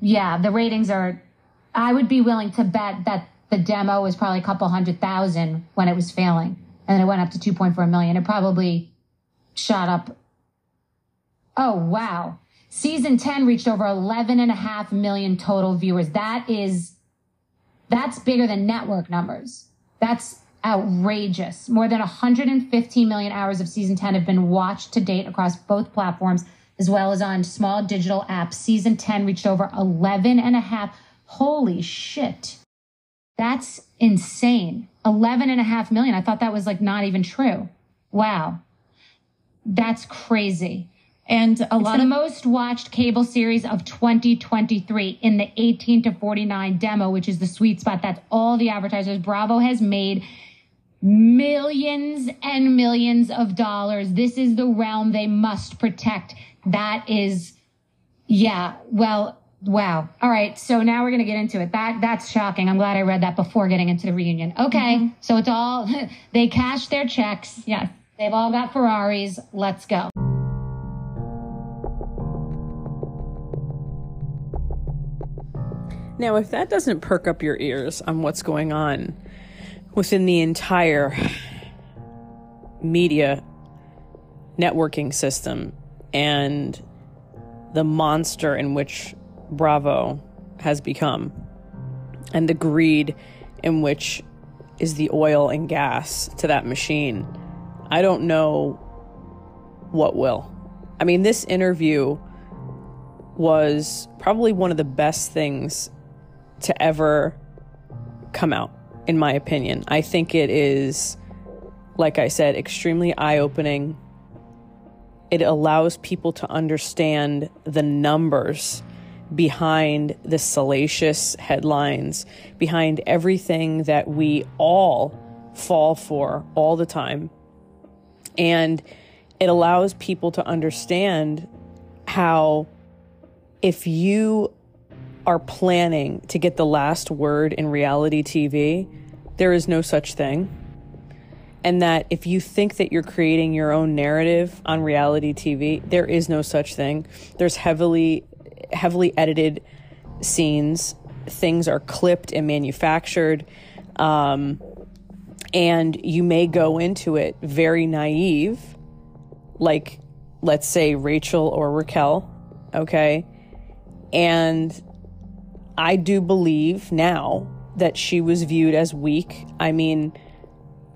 yeah, the ratings are, I would be willing to bet that the demo was probably a couple 100,000 when it was failing. And then it went up to 2.4 million. It probably shot up. Oh, wow. Season 10 reached over 11.5 million total viewers. That's bigger than network numbers. That's outrageous. More than 115 million hours of season 10 have been watched to date across both platforms, as well as on small digital apps. Season 10 reached over 11.5. Holy shit. That's insane. 11.5 million. I thought that was like not even true. Wow. That's crazy. And it's the most watched cable series of 2023 in the 18 to 49 demo, which is the sweet spot. That's all the advertisers. Bravo has made millions and millions of dollars. This is the realm they must protect. That is, yeah, well, wow. All right. So now we're going to get into it. That's shocking. I'm glad I read that before getting into the reunion. Okay. Mm-hmm. So it's all, they cashed their checks. Yes. They've all got Ferraris. Let's go. Now, if that doesn't perk up your ears on what's going on within the entire media networking system and the monster in which Bravo has become, and the greed in which is the oil and gas to that machine, I don't know what will. I mean, this interview was probably one of the best things to ever come out, in my opinion. I think it is, like I said, extremely eye-opening. It allows people to understand the numbers behind the salacious headlines, behind everything that we all fall for all the time. And it allows people to understand how, if you are planning to get the last word in reality TV, there is no such thing. And that if you think that you're creating your own narrative on reality TV, there is no such thing. There's heavily edited scenes. Things are clipped and manufactured. And you may go into it very naive, like, let's say, Rachel or Raquel, okay? And I do believe now that she was viewed as weak. I mean,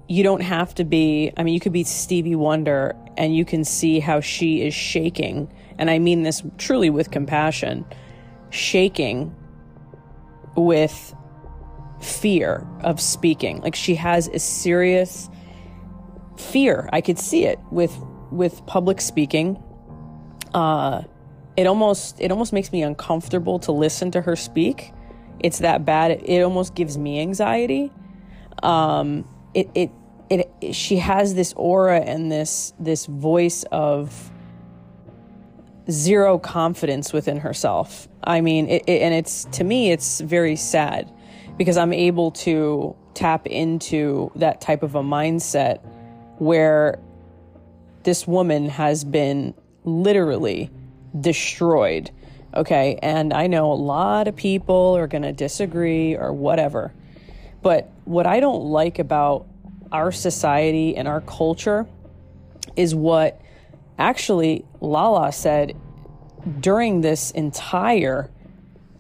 you don't have to be, I mean, you could be Stevie Wonder and you can see how she is shaking, and I mean this truly with compassion, shaking with fear of speaking. Like, she has a serious fear. I could see it with public speaking. It almost makes me uncomfortable to listen to her speak. It's that bad. It almost gives me anxiety. She has this aura and this voice of zero confidence within herself. I mean, it's, to me, it's very sad, because I'm able to tap into that type of a mindset where this woman has been literally destroyed. Okay. And I know a lot of people are going to disagree or whatever, but what I don't like about our society and our culture is what actually Lala said during this entire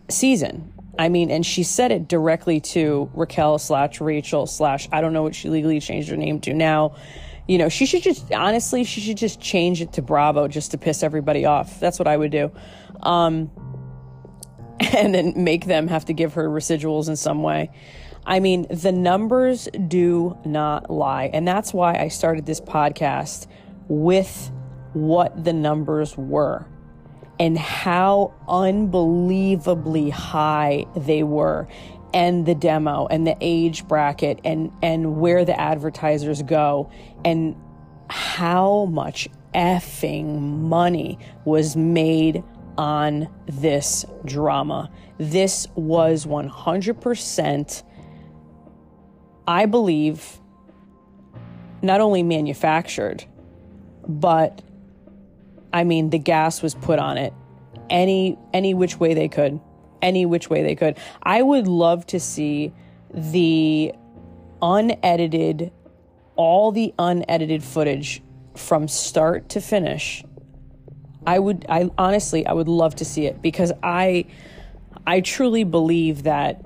season. I mean, and she said it directly to Raquel / Rachel / I don't know what she legally changed her name to now. You know, she should just, honestly, she should just change it to Bravo just to piss everybody off. That's what I would do. And then make them have to give her residuals in some way. I mean, the numbers do not lie. And that's why I started this podcast with what the numbers were and how unbelievably high they were, and the demo and the age bracket and where the advertisers go and how much effing money was made on this drama. This was 100%, I believe, not only manufactured, but I mean, the gas was put on it any which way they could. any which way they could. I would love to see the unedited, all the unedited footage from start to finish. I honestly would love to see it, because I truly believe that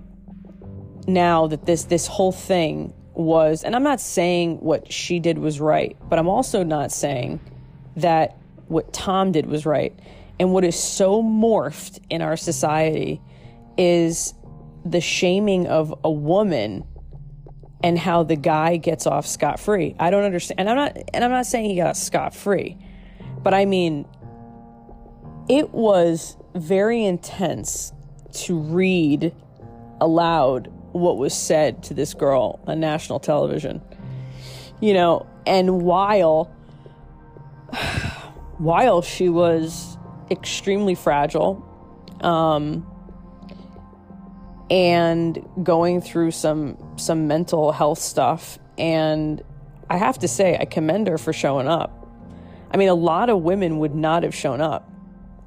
now that this whole thing was, and I'm not saying what she did was right, but I'm also not saying that what Tom did was right. And what is so morphed in our society is the shaming of a woman and how the guy gets off scot-free. I don't understand. And I'm not saying he got scot-free, but I mean, it was very intense to read aloud what was said to this girl on national television, you know, and while she was extremely fragile, and going through some mental health stuff. And I have to say, I commend her for showing up. I mean, a lot of women would not have shown up.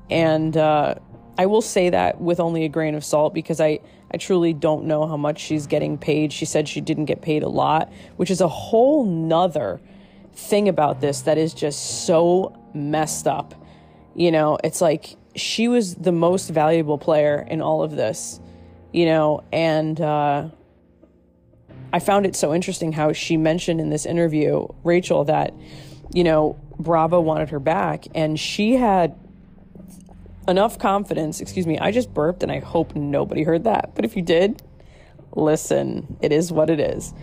And I will say that with only a grain of salt, because I truly don't know how much she's getting paid. She said she didn't get paid a lot, which is a whole nother thing about this that is just so messed up. You know, it's like she was the most valuable player in all of this, you know, and I found it so interesting how she mentioned in this interview, Rachel, that, you know, Bravo wanted her back, and she had enough confidence. Excuse me, I just burped and I hope nobody heard that. But if you did, listen, it is what it is.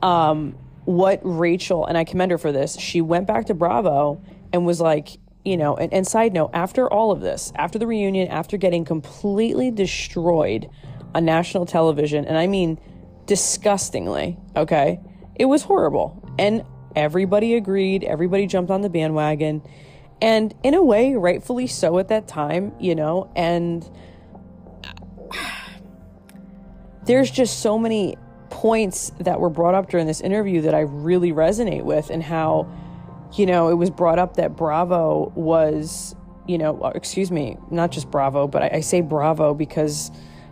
What Rachel, and I commend her for this, she went back to Bravo and was like, you know, and side note, after all of this, after the reunion, after getting completely destroyed on national television, and I mean disgustingly, okay, it was horrible. And everybody agreed, everybody jumped on the bandwagon. And in a way, rightfully so at that time, you know, and there's just so many points that were brought up during this interview that I really resonate with, and how, you know, it was brought up that Bravo was, you know, excuse me, not just Bravo, but I say Bravo because,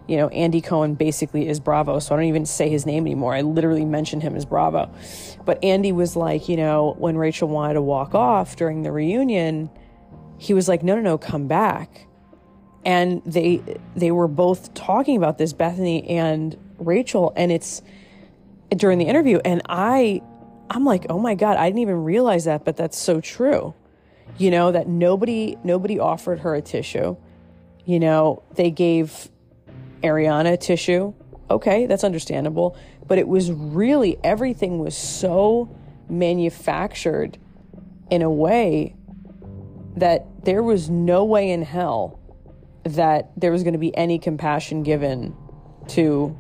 you know, Andy Cohen basically is Bravo, so I don't even say his name anymore. I literally mention him as Bravo. But Andy was like, you know, when Rachel wanted to walk off during the reunion, he was like, no, come back. And they were both talking about this, Bethany and Rachel, and it's during the interview. And I'm like, oh my God, I didn't even realize that, but that's so true. You know, that nobody offered her a tissue. You know, they gave Ariana tissue. Okay, that's understandable. But it was really, everything was so manufactured in a way that there was no way in hell that there was going to be any compassion given to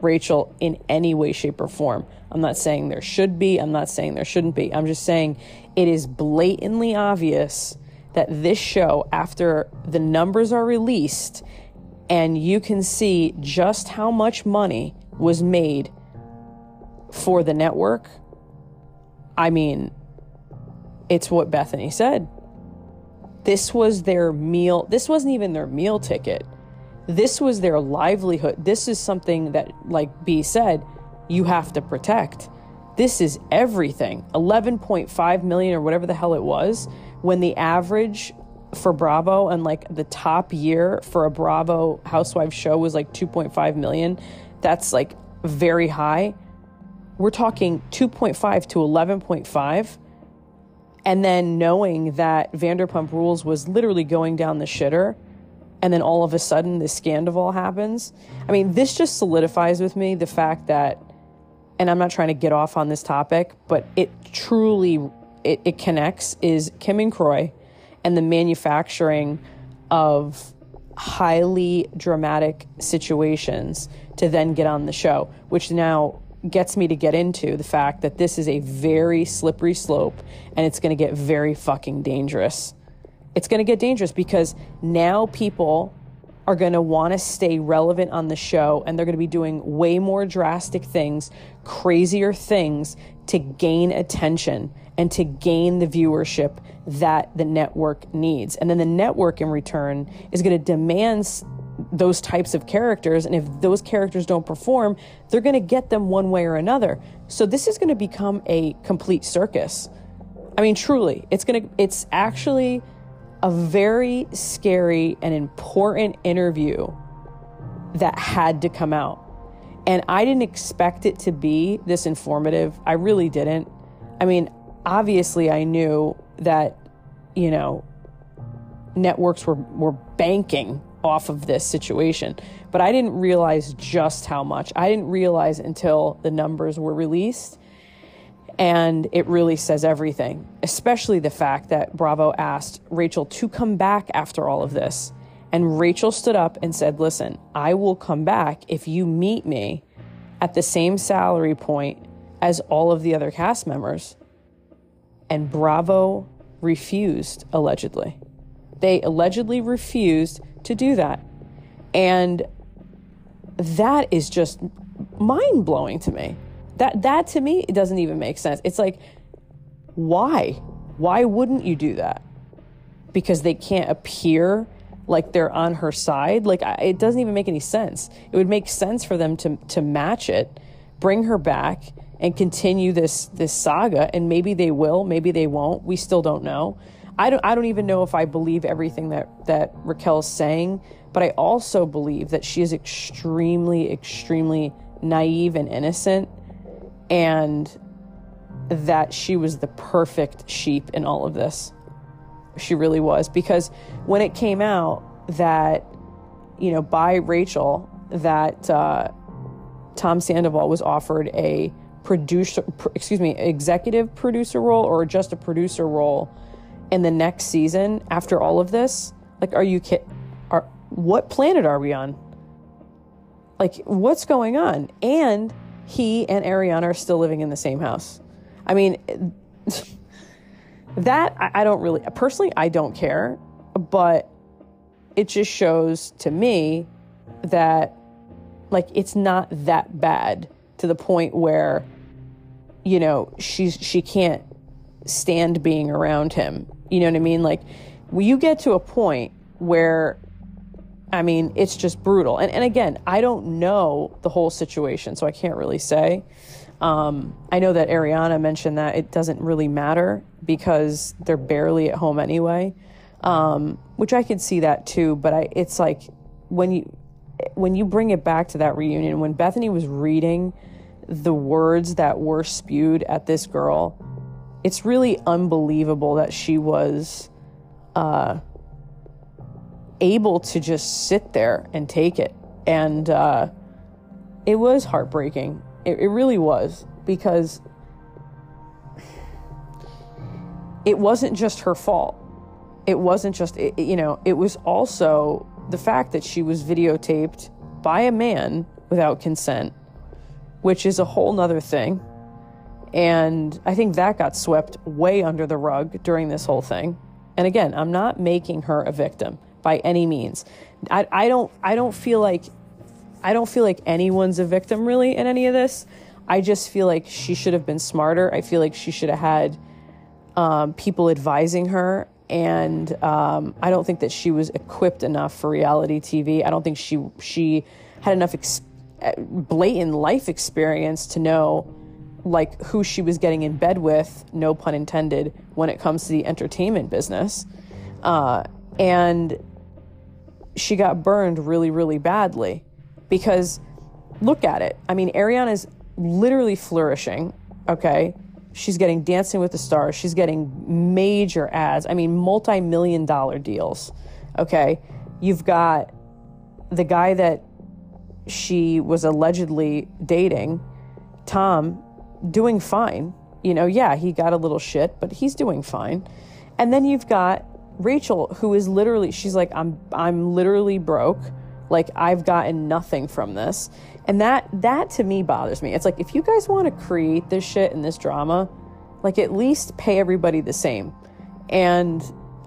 Rachel in any way, shape, or form. I'm not saying there should be. I'm not saying there shouldn't be. I'm just saying it is blatantly obvious that this show, after the numbers are released, and you can see just how much money was made for the network. I mean, it's what Bethany said. This was their meal. This wasn't even their meal ticket. This was their livelihood. This is something that, like B said, you have to protect. This is everything. 11.5 million or whatever the hell it was, when the average for Bravo, and like the top year for a Bravo housewife show was like 2.5 million. That's like very high. We're talking 2.5 to 11.5. And then knowing that Vanderpump Rules was literally going down the shitter, and then all of a sudden this Sandoval happens. I mean, this just solidifies with me the fact that, and I'm not trying to get off on this topic, but it truly, it connects, is Kim and Croy and the manufacturing of highly dramatic situations to then get on the show, which now gets me to get into the fact that this is a very slippery slope, and it's going to get very fucking dangerous. It's going to get dangerous because now people are going to want to stay relevant on the show, and they're going to be doing way more drastic things, crazier things, to gain attention and to gain the viewership that the network needs. And then the network in return is going to demand those types of characters, and if those characters don't perform, they're going to get them one way or another. So this is going to become a complete circus. I mean, truly, it's actually a very scary and important interview that had to come out. And I didn't expect it to be this informative. I really didn't. I mean, obviously I knew that, you know, networks were banking off of this situation, but I didn't realize just how much. I didn't realize until the numbers were released, and it really says everything, especially the fact that Bravo asked Rachel to come back after all of this. And Rachel stood up and said, listen, I will come back if you meet me at the same salary point as all of the other cast members. And Bravo refused, allegedly. They allegedly refused to do that. And that is just mind-blowing to me. That to me, it doesn't even make sense. It's like, why? Why wouldn't you do that? Because they can't appear like they're on her side? Like, it doesn't even make any sense. It would make sense for them to match it, bring her back, and continue this saga. And maybe they will, maybe they won't. We still don't know. I don't even know if I believe everything that Raquel's saying, but I also believe that she is extremely, extremely naive and innocent, and that she was the perfect sheep in all of this. She really was, because when it came out that, you know, by Rachel, that Tom Sandoval was offered a executive producer role, or just a producer role in the next season after all of this, like, are you kidding? What planet are we on? Like, what's going on? And he and Ariana are still living in the same house. I mean, that I don't really, personally, I don't care, but it just shows to me that, like, it's not that bad to the point where, you know, she can't stand being around him. You know what I mean? Like, when you get to a point where, I mean, it's just brutal. And again, I don't know the whole situation, so I can't really say. I know that Ariana mentioned that it doesn't really matter because they're barely at home anyway, which I could see that too. But it's like, when you bring it back to that reunion, when Bethany was reading the words that were spewed at this girl, it's really unbelievable that she was able to just sit there and take it. And it was heartbreaking. It really was, because it wasn't just her fault. It wasn't just, you know, it was also the fact that she was videotaped by a man without consent, which is a whole nother thing. And I think that got swept way under the rug during this whole thing. And again, I'm not making her a victim by any means. I don't feel like anyone's a victim really in any of this. I just feel like she should have been smarter. I feel like she should have had people advising her. And I don't think that she was equipped enough for reality TV. I don't think she had enough blatant life experience to know, like, who she was getting in bed with, no pun intended, when it comes to the entertainment business. And she got burned really, really badly, because look at it. I mean, Ariana's literally flourishing, okay? She's getting Dancing with the Stars. She's getting major ads. I mean, multi-million-dollar deals, okay? You've got the guy that she was allegedly dating, Tom, doing fine. You know, yeah, he got a little shit, but he's doing fine. And then you've got Rachel, who is literally, she's like, I'm literally broke. Like, I've gotten nothing from this. And that to me bothers me. It's like, if you guys want to create this shit and this drama, like, at least pay everybody the same. And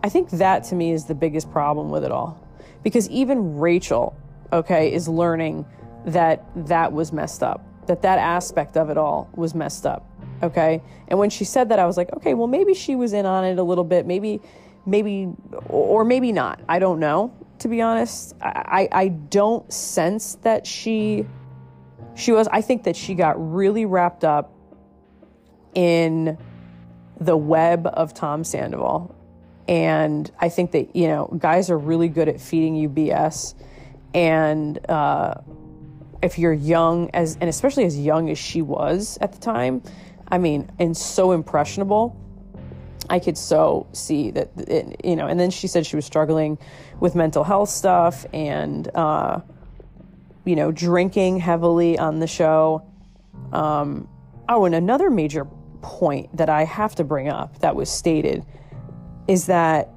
I think that to me is the biggest problem with it all, because even Rachel, okay, is learning that was messed up. That aspect of it all was messed up, okay? And when she said that, I was like, okay, well, maybe she was in on it a little bit, maybe, or maybe not, I don't know. to be honest. I don't sense that she was. I think that she got really wrapped up in the web of Tom Sandoval. And I think that, you know, guys are really good at feeding you BS. And if you're young, and especially as young as she was at the time, I mean, and so impressionable, I could so see that, it, you know. And then she said she was struggling with mental health stuff and, you know, drinking heavily on the show. Oh, and another major point that I have to bring up that was stated is that,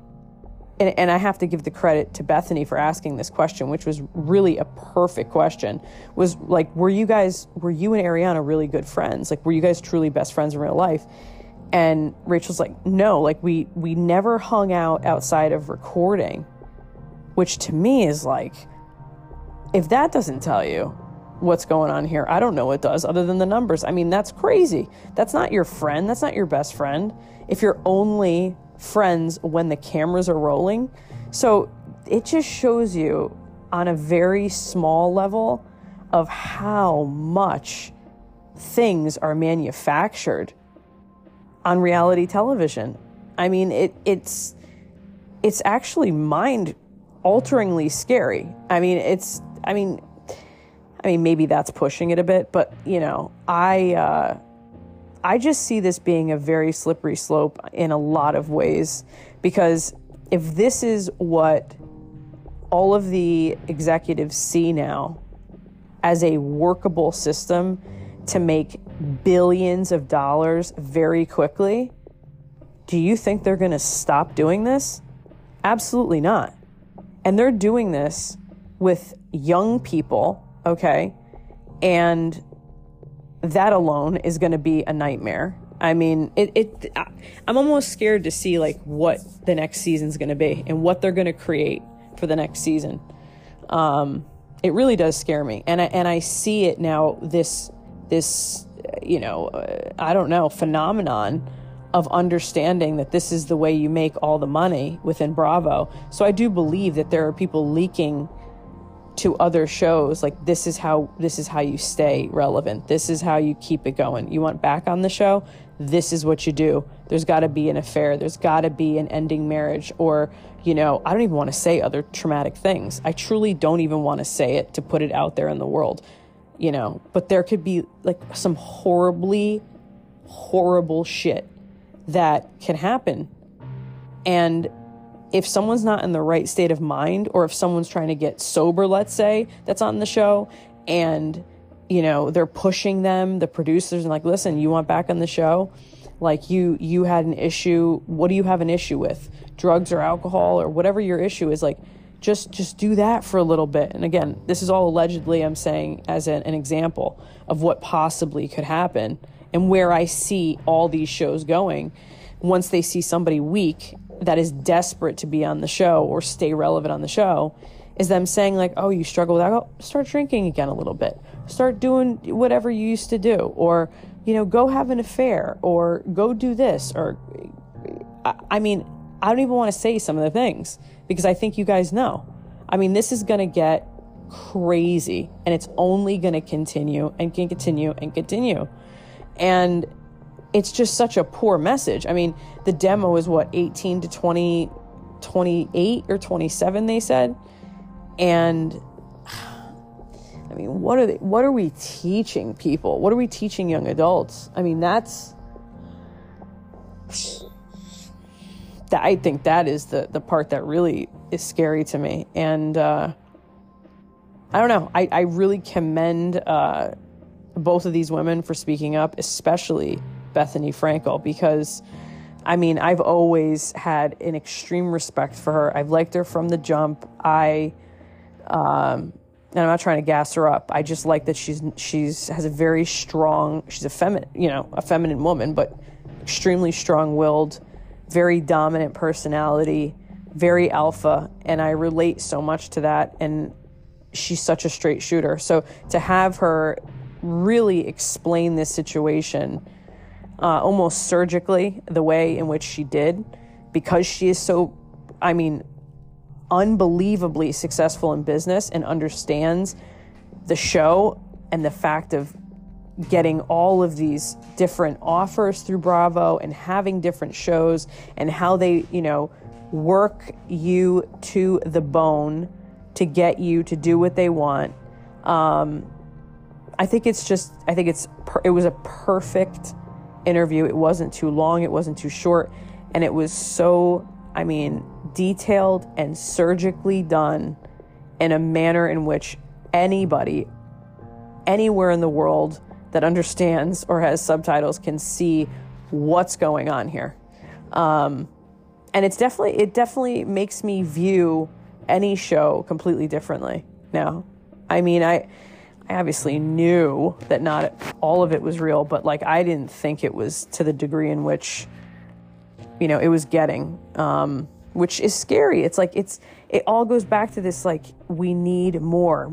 and I have to give the credit to Bethany for asking this question, which was really a perfect question, was like, were you and Ariana really good friends? Like, were you guys truly best friends in real life? And Rachel's like, no, like we never hung out outside of recording, which to me is like, if that doesn't tell you what's going on here, I don't know what does, other than the numbers. I mean, that's crazy. That's not your friend. That's not your best friend. If you're only friends when the cameras are rolling. So it just shows you on a very small level of how much things are manufactured on reality television. I mean, it's actually mind-alteringly scary. I mean, I mean, maybe that's pushing it a bit, but, you know, I just see this being a very slippery slope in a lot of ways, because if this is what all of the executives see now as a workable system to make billions of dollars very quickly, do you think they're going to stop doing this? Absolutely not. And they're doing this with young people, okay? And that alone is going to be a nightmare. I mean, I'm almost scared to see like what the next season's going to be and what they're going to create for the next season. It really does scare me. And I see it now, this, you know, I don't know, phenomenon of understanding that this is the way you make all the money within Bravo. So I do believe that there are people leaking to other shows, like, this is how you stay relevant. This is how you keep it going. You want back on the show? This is what you do. There's got to be an affair. There's got to be an ending marriage, or, you know, I don't even want to say other traumatic things. I truly don't even want to say it, to put it out there in the world, you know. But there could be like some horribly horrible shit that can happen. And if someone's not in the right state of mind, or if someone's trying to get sober, let's say, that's on the show, and, you know, they're pushing them, the producers, and like, listen, you want back on the show? Like, you had an issue. What do you have an issue with? Drugs or alcohol or whatever your issue is, like, just do that for a little bit. And again, this is all allegedly, I'm saying, as an example of what possibly could happen and where I see all these shows going once they see somebody weak that is desperate to be on the show or stay relevant on the show, is them saying like, oh, you struggle with alcohol? Start drinking again a little bit. Start doing whatever you used to do, or, you know, go have an affair, or go do this, or, I mean, I don't even want to say some of the things, because I think you guys know. I mean, this is going to get crazy, and it's only going to continue and can continue and continue. And it's just such a poor message. I mean, the demo is what, 18 to 20, 28 or 27, they said. And I mean, what are we teaching people? What are we teaching young adults? I mean, I think that is the part that really is scary to me. And, I don't know. I really commend, both of these women for speaking up, especially Bethany Frankel, because, I mean, I've always had an extreme respect for her. I've liked her from the jump. And I'm not trying to gas her up. I just like that she has a very strong, she's a feminine, you know, a feminine woman, but extremely strong-willed, very dominant personality, very alpha, and I relate so much to that. And she's such a straight shooter. So to have her really explain this situation almost surgically, the way in which she did, because she is so, I mean, unbelievably successful in business and understands the show and the fact of getting all of these different offers through Bravo and having different shows and how they, you know, work you to the bone to get you to do what they want. It was a perfect interview. It wasn't too long. It wasn't too short. And it was so, detailed and surgically done in a manner in which anybody anywhere in the world that understands or has subtitles can see what's going on here. And it definitely makes me view any show completely differently now. I obviously knew that not all of it was real, but I didn't think it was to the degree in which, it was getting, which is scary. It all goes back to this, we need more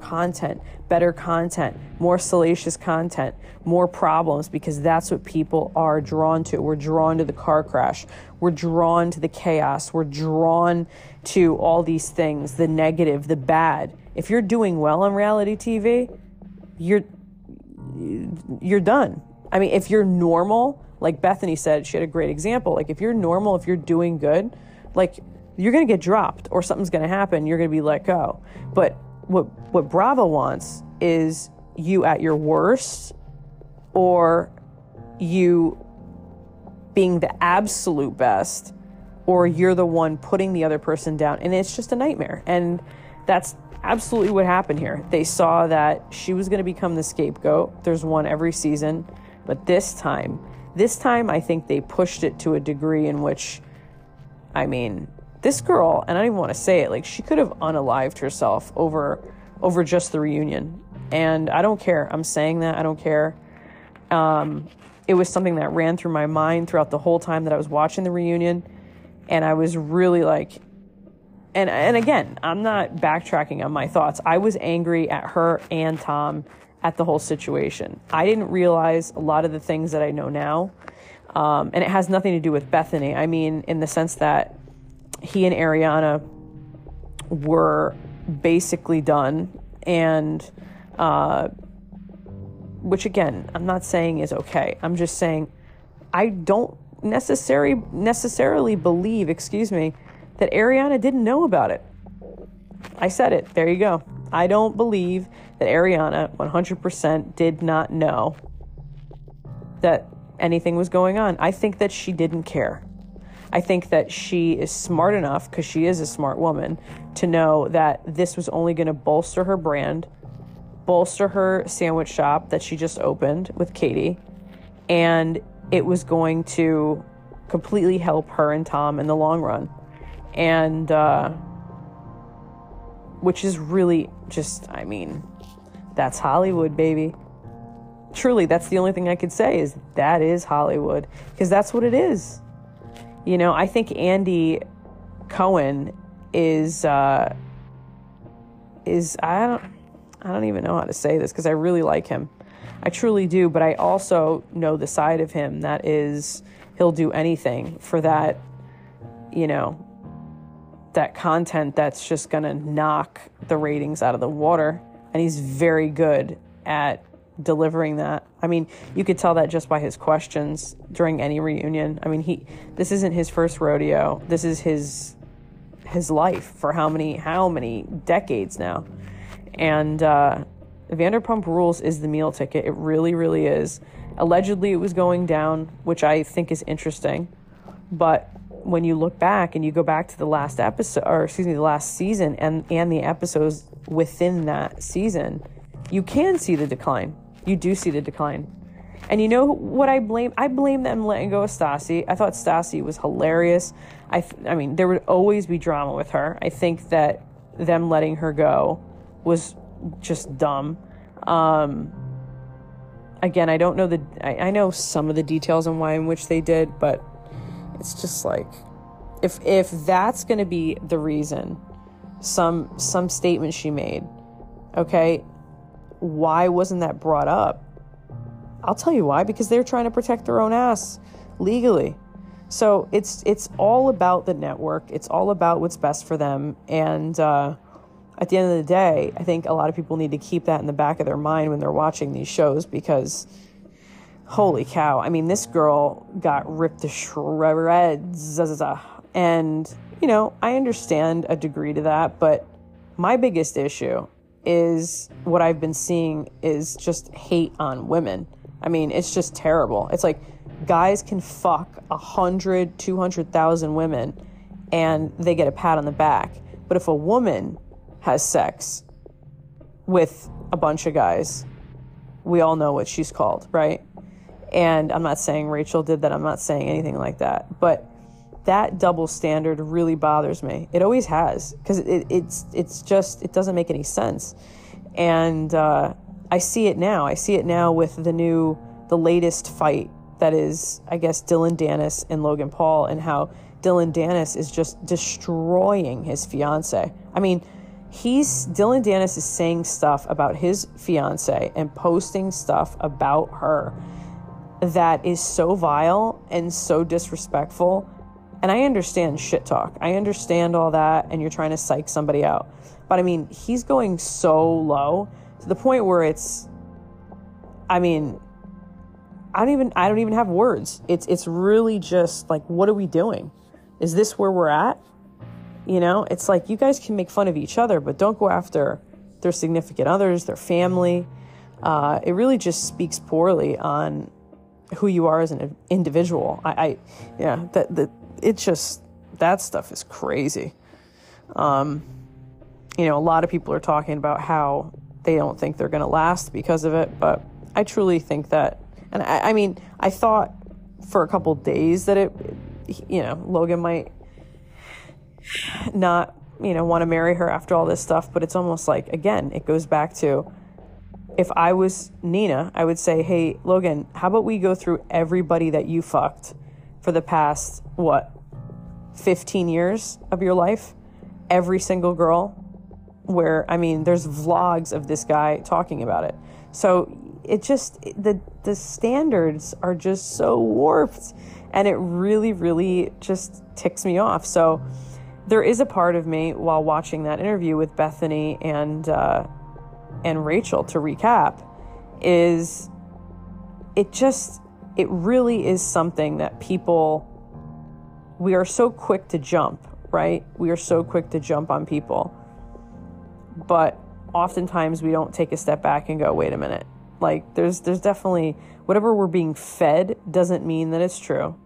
content, better content, more salacious content, more problems, because that's what people are drawn to. We're drawn to the car crash. We're drawn to the chaos. We're drawn to all these things, the negative, the bad. If you're doing well on reality TV, you're done. If you're normal, like Bethany said, she had a great example. If you're normal, if you're doing good, you're going to get dropped or something's going to happen. You're going to be let go. But what Bravo wants is you at your worst or you being the absolute best, or you're the one putting the other person down. And it's just a nightmare. And that's absolutely what happened here. They saw that she was going to become the scapegoat. There's one every season. But this time I think they pushed it to a degree in which, this girl, and I don't even want to say it, she could have unalived herself over just the reunion. And I don't care. I'm saying that. I don't care. It was something that ran through my mind throughout the whole time that I was watching the reunion. And I was really and again, I'm not backtracking on my thoughts. I was angry at her and Tom, at the whole situation. I didn't realize a lot of the things that I know now. And it has nothing to do with Bethany. In the sense that he and Ariana were basically done. And, which again, I'm not saying is okay. I'm just saying I don't necessarily believe, that Ariana didn't know about it. I said it. There you go. I don't believe that Ariana 100% did not know that anything was going on. I think that she didn't care. I think that she is smart enough, because she is a smart woman, to know that this was only going to bolster her brand, bolster her sandwich shop that she just opened with Katie, and it was going to completely help her and Tom in the long run. And, which is really just, that's Hollywood, baby. Truly, that's the only thing I could say is that is Hollywood, because that's what it is. I think Andy Cohen is I don't even know how to say this, because I really like him. I truly do, but I also know the side of him that is he'll do anything for that, that content that's just going to knock the ratings out of the water. And he's very good at delivering that. You could tell that just by his questions during any reunion. This isn't his first rodeo. This is his life for how many decades now. And Vanderpump Rules is the meal ticket. It really, really is. Allegedly, it was going down, which I think is interesting. But when you look back and you go back to the last episode, or excuse me, the last season and the episodes within that season, you can see the decline. You do see the decline. And you know what I blame? I blame them letting go of Stassi. I thought Stassi was hilarious. There would always be drama with her. I think that them letting her go was just dumb. Again, I don't know I know some of the details on why and which they did, but it's just if that's going to be the reason, some statement she made, okay, why wasn't that brought up? I'll tell you why, because they're trying to protect their own ass legally. So it's all about the network. It's all about what's best for them. And at the end of the day, I think a lot of people need to keep that in the back of their mind when they're watching these shows, because holy cow. I mean, this girl got ripped to shreds. And, you know, I understand a degree to that, but my biggest issue is what I've been seeing is just hate on women. I mean, it's just terrible. It's like guys can fuck 100, 200,000 women and they get a pat on the back. But if a woman has sex with a bunch of guys, we all know what she's called, right? And I'm not saying Rachel did that. I'm not saying anything like that. But that double standard really bothers me. It always has, because it's just, it doesn't make any sense. And I see it now. I see it now with the latest fight that is, I guess, Dylan Danis and Logan Paul, and how Dylan Danis is just destroying his fiance. I mean, Dylan Danis is saying stuff about his fiance and posting stuff about her that is so vile and so disrespectful. And I understand shit talk. I understand all that, and you're trying to psych somebody out. But I mean, he's going so low to the point where it's, I mean, I don't even have words. It's really just like, what are we doing? Is this where we're at? You know, it's like, you guys can make fun of each other, but don't go after their significant others, their family. It really just speaks poorly on who you are as an individual. That stuff is crazy. You know, a lot of people are talking about how they don't think they're going to last because of it, but I truly think that, and I thought for a couple days that Logan might not, want to marry her after all this stuff, but it's almost like, again, it goes back to, if I was Nina, I would say, hey, Logan, how about we go through everybody that you fucked for the past, 15 years of your life? Every single girl, where, there's vlogs of this guy talking about it. So it just, the standards are just so warped, and it really, really just ticks me off. So there is a part of me while watching that interview with Bethany and Rachel, to recap, is it really is something that we are so quick to jump, right? We are so quick to jump on people, but oftentimes we don't take a step back and go, wait a minute, like there's definitely, whatever we're being fed doesn't mean that it's true.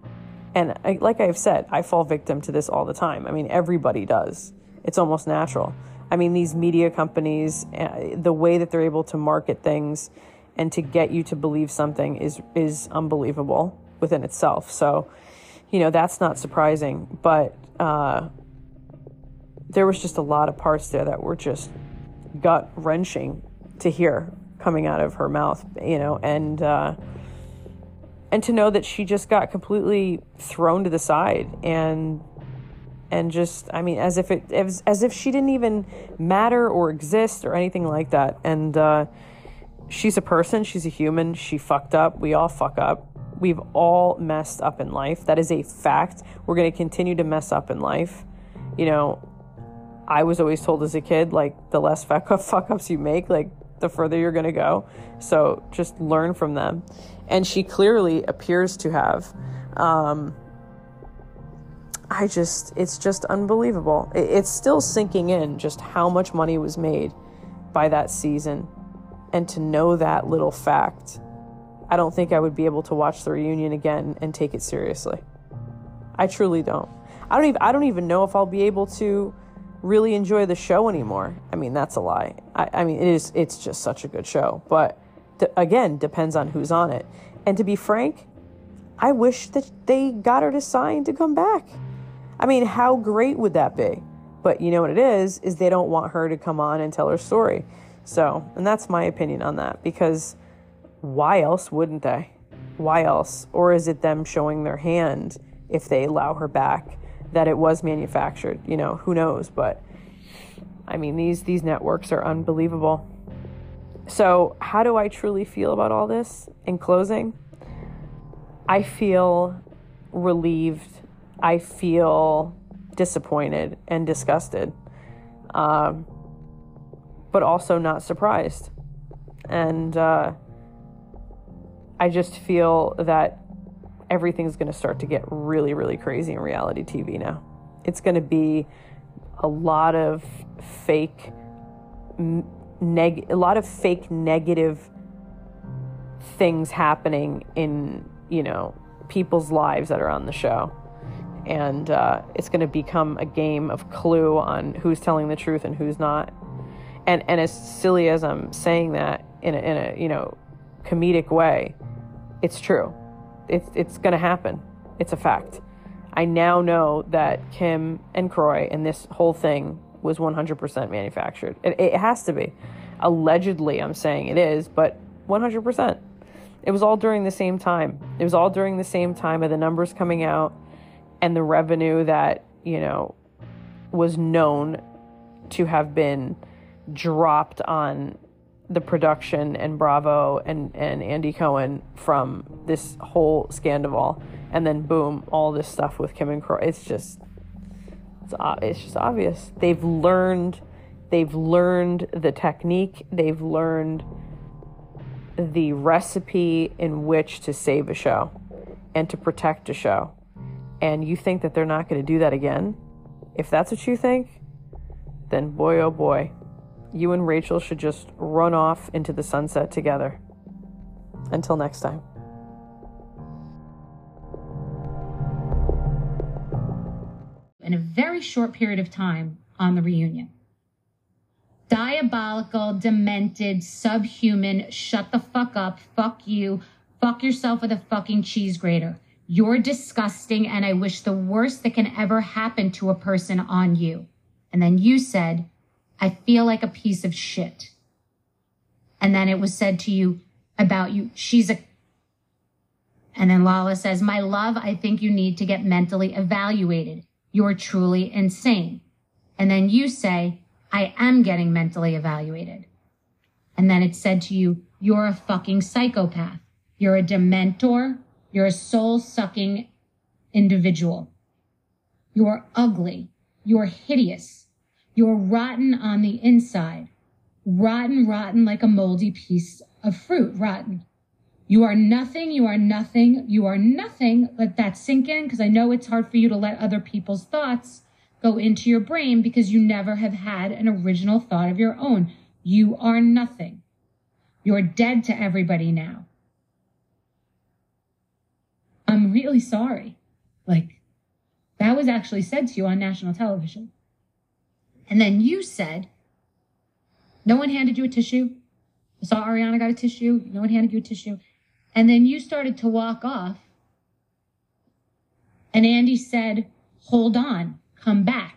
And like I've said, I fall victim to this all the time. Everybody does. It's almost natural. These media companies, the way that they're able to market things and to get you to believe something is unbelievable within itself. So, that's not surprising. But there was just a lot of parts there that were just gut-wrenching to hear coming out of her mouth, and to know that she just got completely thrown to the side and just, as if she didn't even matter or exist or anything like that. And she's a person, she's a human, she fucked up, we all fuck up. We've all messed up in life. That is a fact. We're going to continue to mess up in life. I was always told as a kid, like, the less fuck-ups you make, like, the further you're going to go. So just learn from them. And she clearly appears to have, it's just unbelievable. It's still sinking in just how much money was made by that season. And to know that little fact, I don't think I would be able to watch the reunion again and take it seriously. I truly don't. I don't even know if I'll be able to really enjoy the show anymore. That's a lie. It's just such a good show. But again, depends on who's on it. And to be frank, I wish that they got her to sign to come back. How great would that be? But you know what it is they don't want her to come on and tell her story. So, and that's my opinion on that, because why else wouldn't they? Why else? Or is it them showing their hand if they allow her back, that it was manufactured? Who knows? But these networks are unbelievable. So how do I truly feel about all this? In closing, I feel relieved. I feel disappointed and disgusted, but also not surprised. And I just feel that everything's going to start to get really, really crazy in reality TV now. It's going to be a lot of fake, negative things happening in, you know, people's lives that are on the show. And it's going to become a game of Clue on who's telling the truth and who's not. And as silly as I'm saying that in a you know, comedic way, it's true. It's going to happen. It's a fact. I now know that Kim and Croy and this whole thing was 100% manufactured. It has to be. Allegedly, I'm saying it is, but 100%. It was all during the same time. It was all during the same time of the numbers coming out and the revenue that, you know, was known to have been dropped on the production and Bravo and Andy Cohen from this whole Sandoval. And then boom, all this stuff with Kim and Croy. It's just obvious. They've learned the technique. They've learned the recipe in which to save a show and to protect a show. And you think that they're not going to do that again? If that's what you think, then boy, oh boy, you and Rachel should just run off into the sunset together. Until next time. In a very short period of time on the reunion. Diabolical, demented, subhuman, shut the fuck up, fuck you, fuck yourself with a fucking cheese grater. You're disgusting, and I wish the worst that can ever happen to a person on you. And then you said, I feel like a piece of shit. And then it was said to you about you, she's a... And then Lala says, my love, I think you need to get mentally evaluated. You're truly insane. And then you say, I am getting mentally evaluated. And then it's said to you, you're a fucking psychopath. You're a dementor. You're a soul-sucking individual. You're ugly. You're hideous. You're rotten on the inside. Rotten like a moldy piece of fruit. Rotten. You are nothing. Let that sink in, because I know it's hard for you to let other people's thoughts go into your brain because you never have had an original thought of your own. You are nothing. You're dead to everybody now. I'm really sorry. Like, that was actually said to you on national television. And then you said, no one handed you a tissue. I saw Ariana got a tissue. No one handed you a tissue. And then you started to walk off. And Andy said, hold on, come back.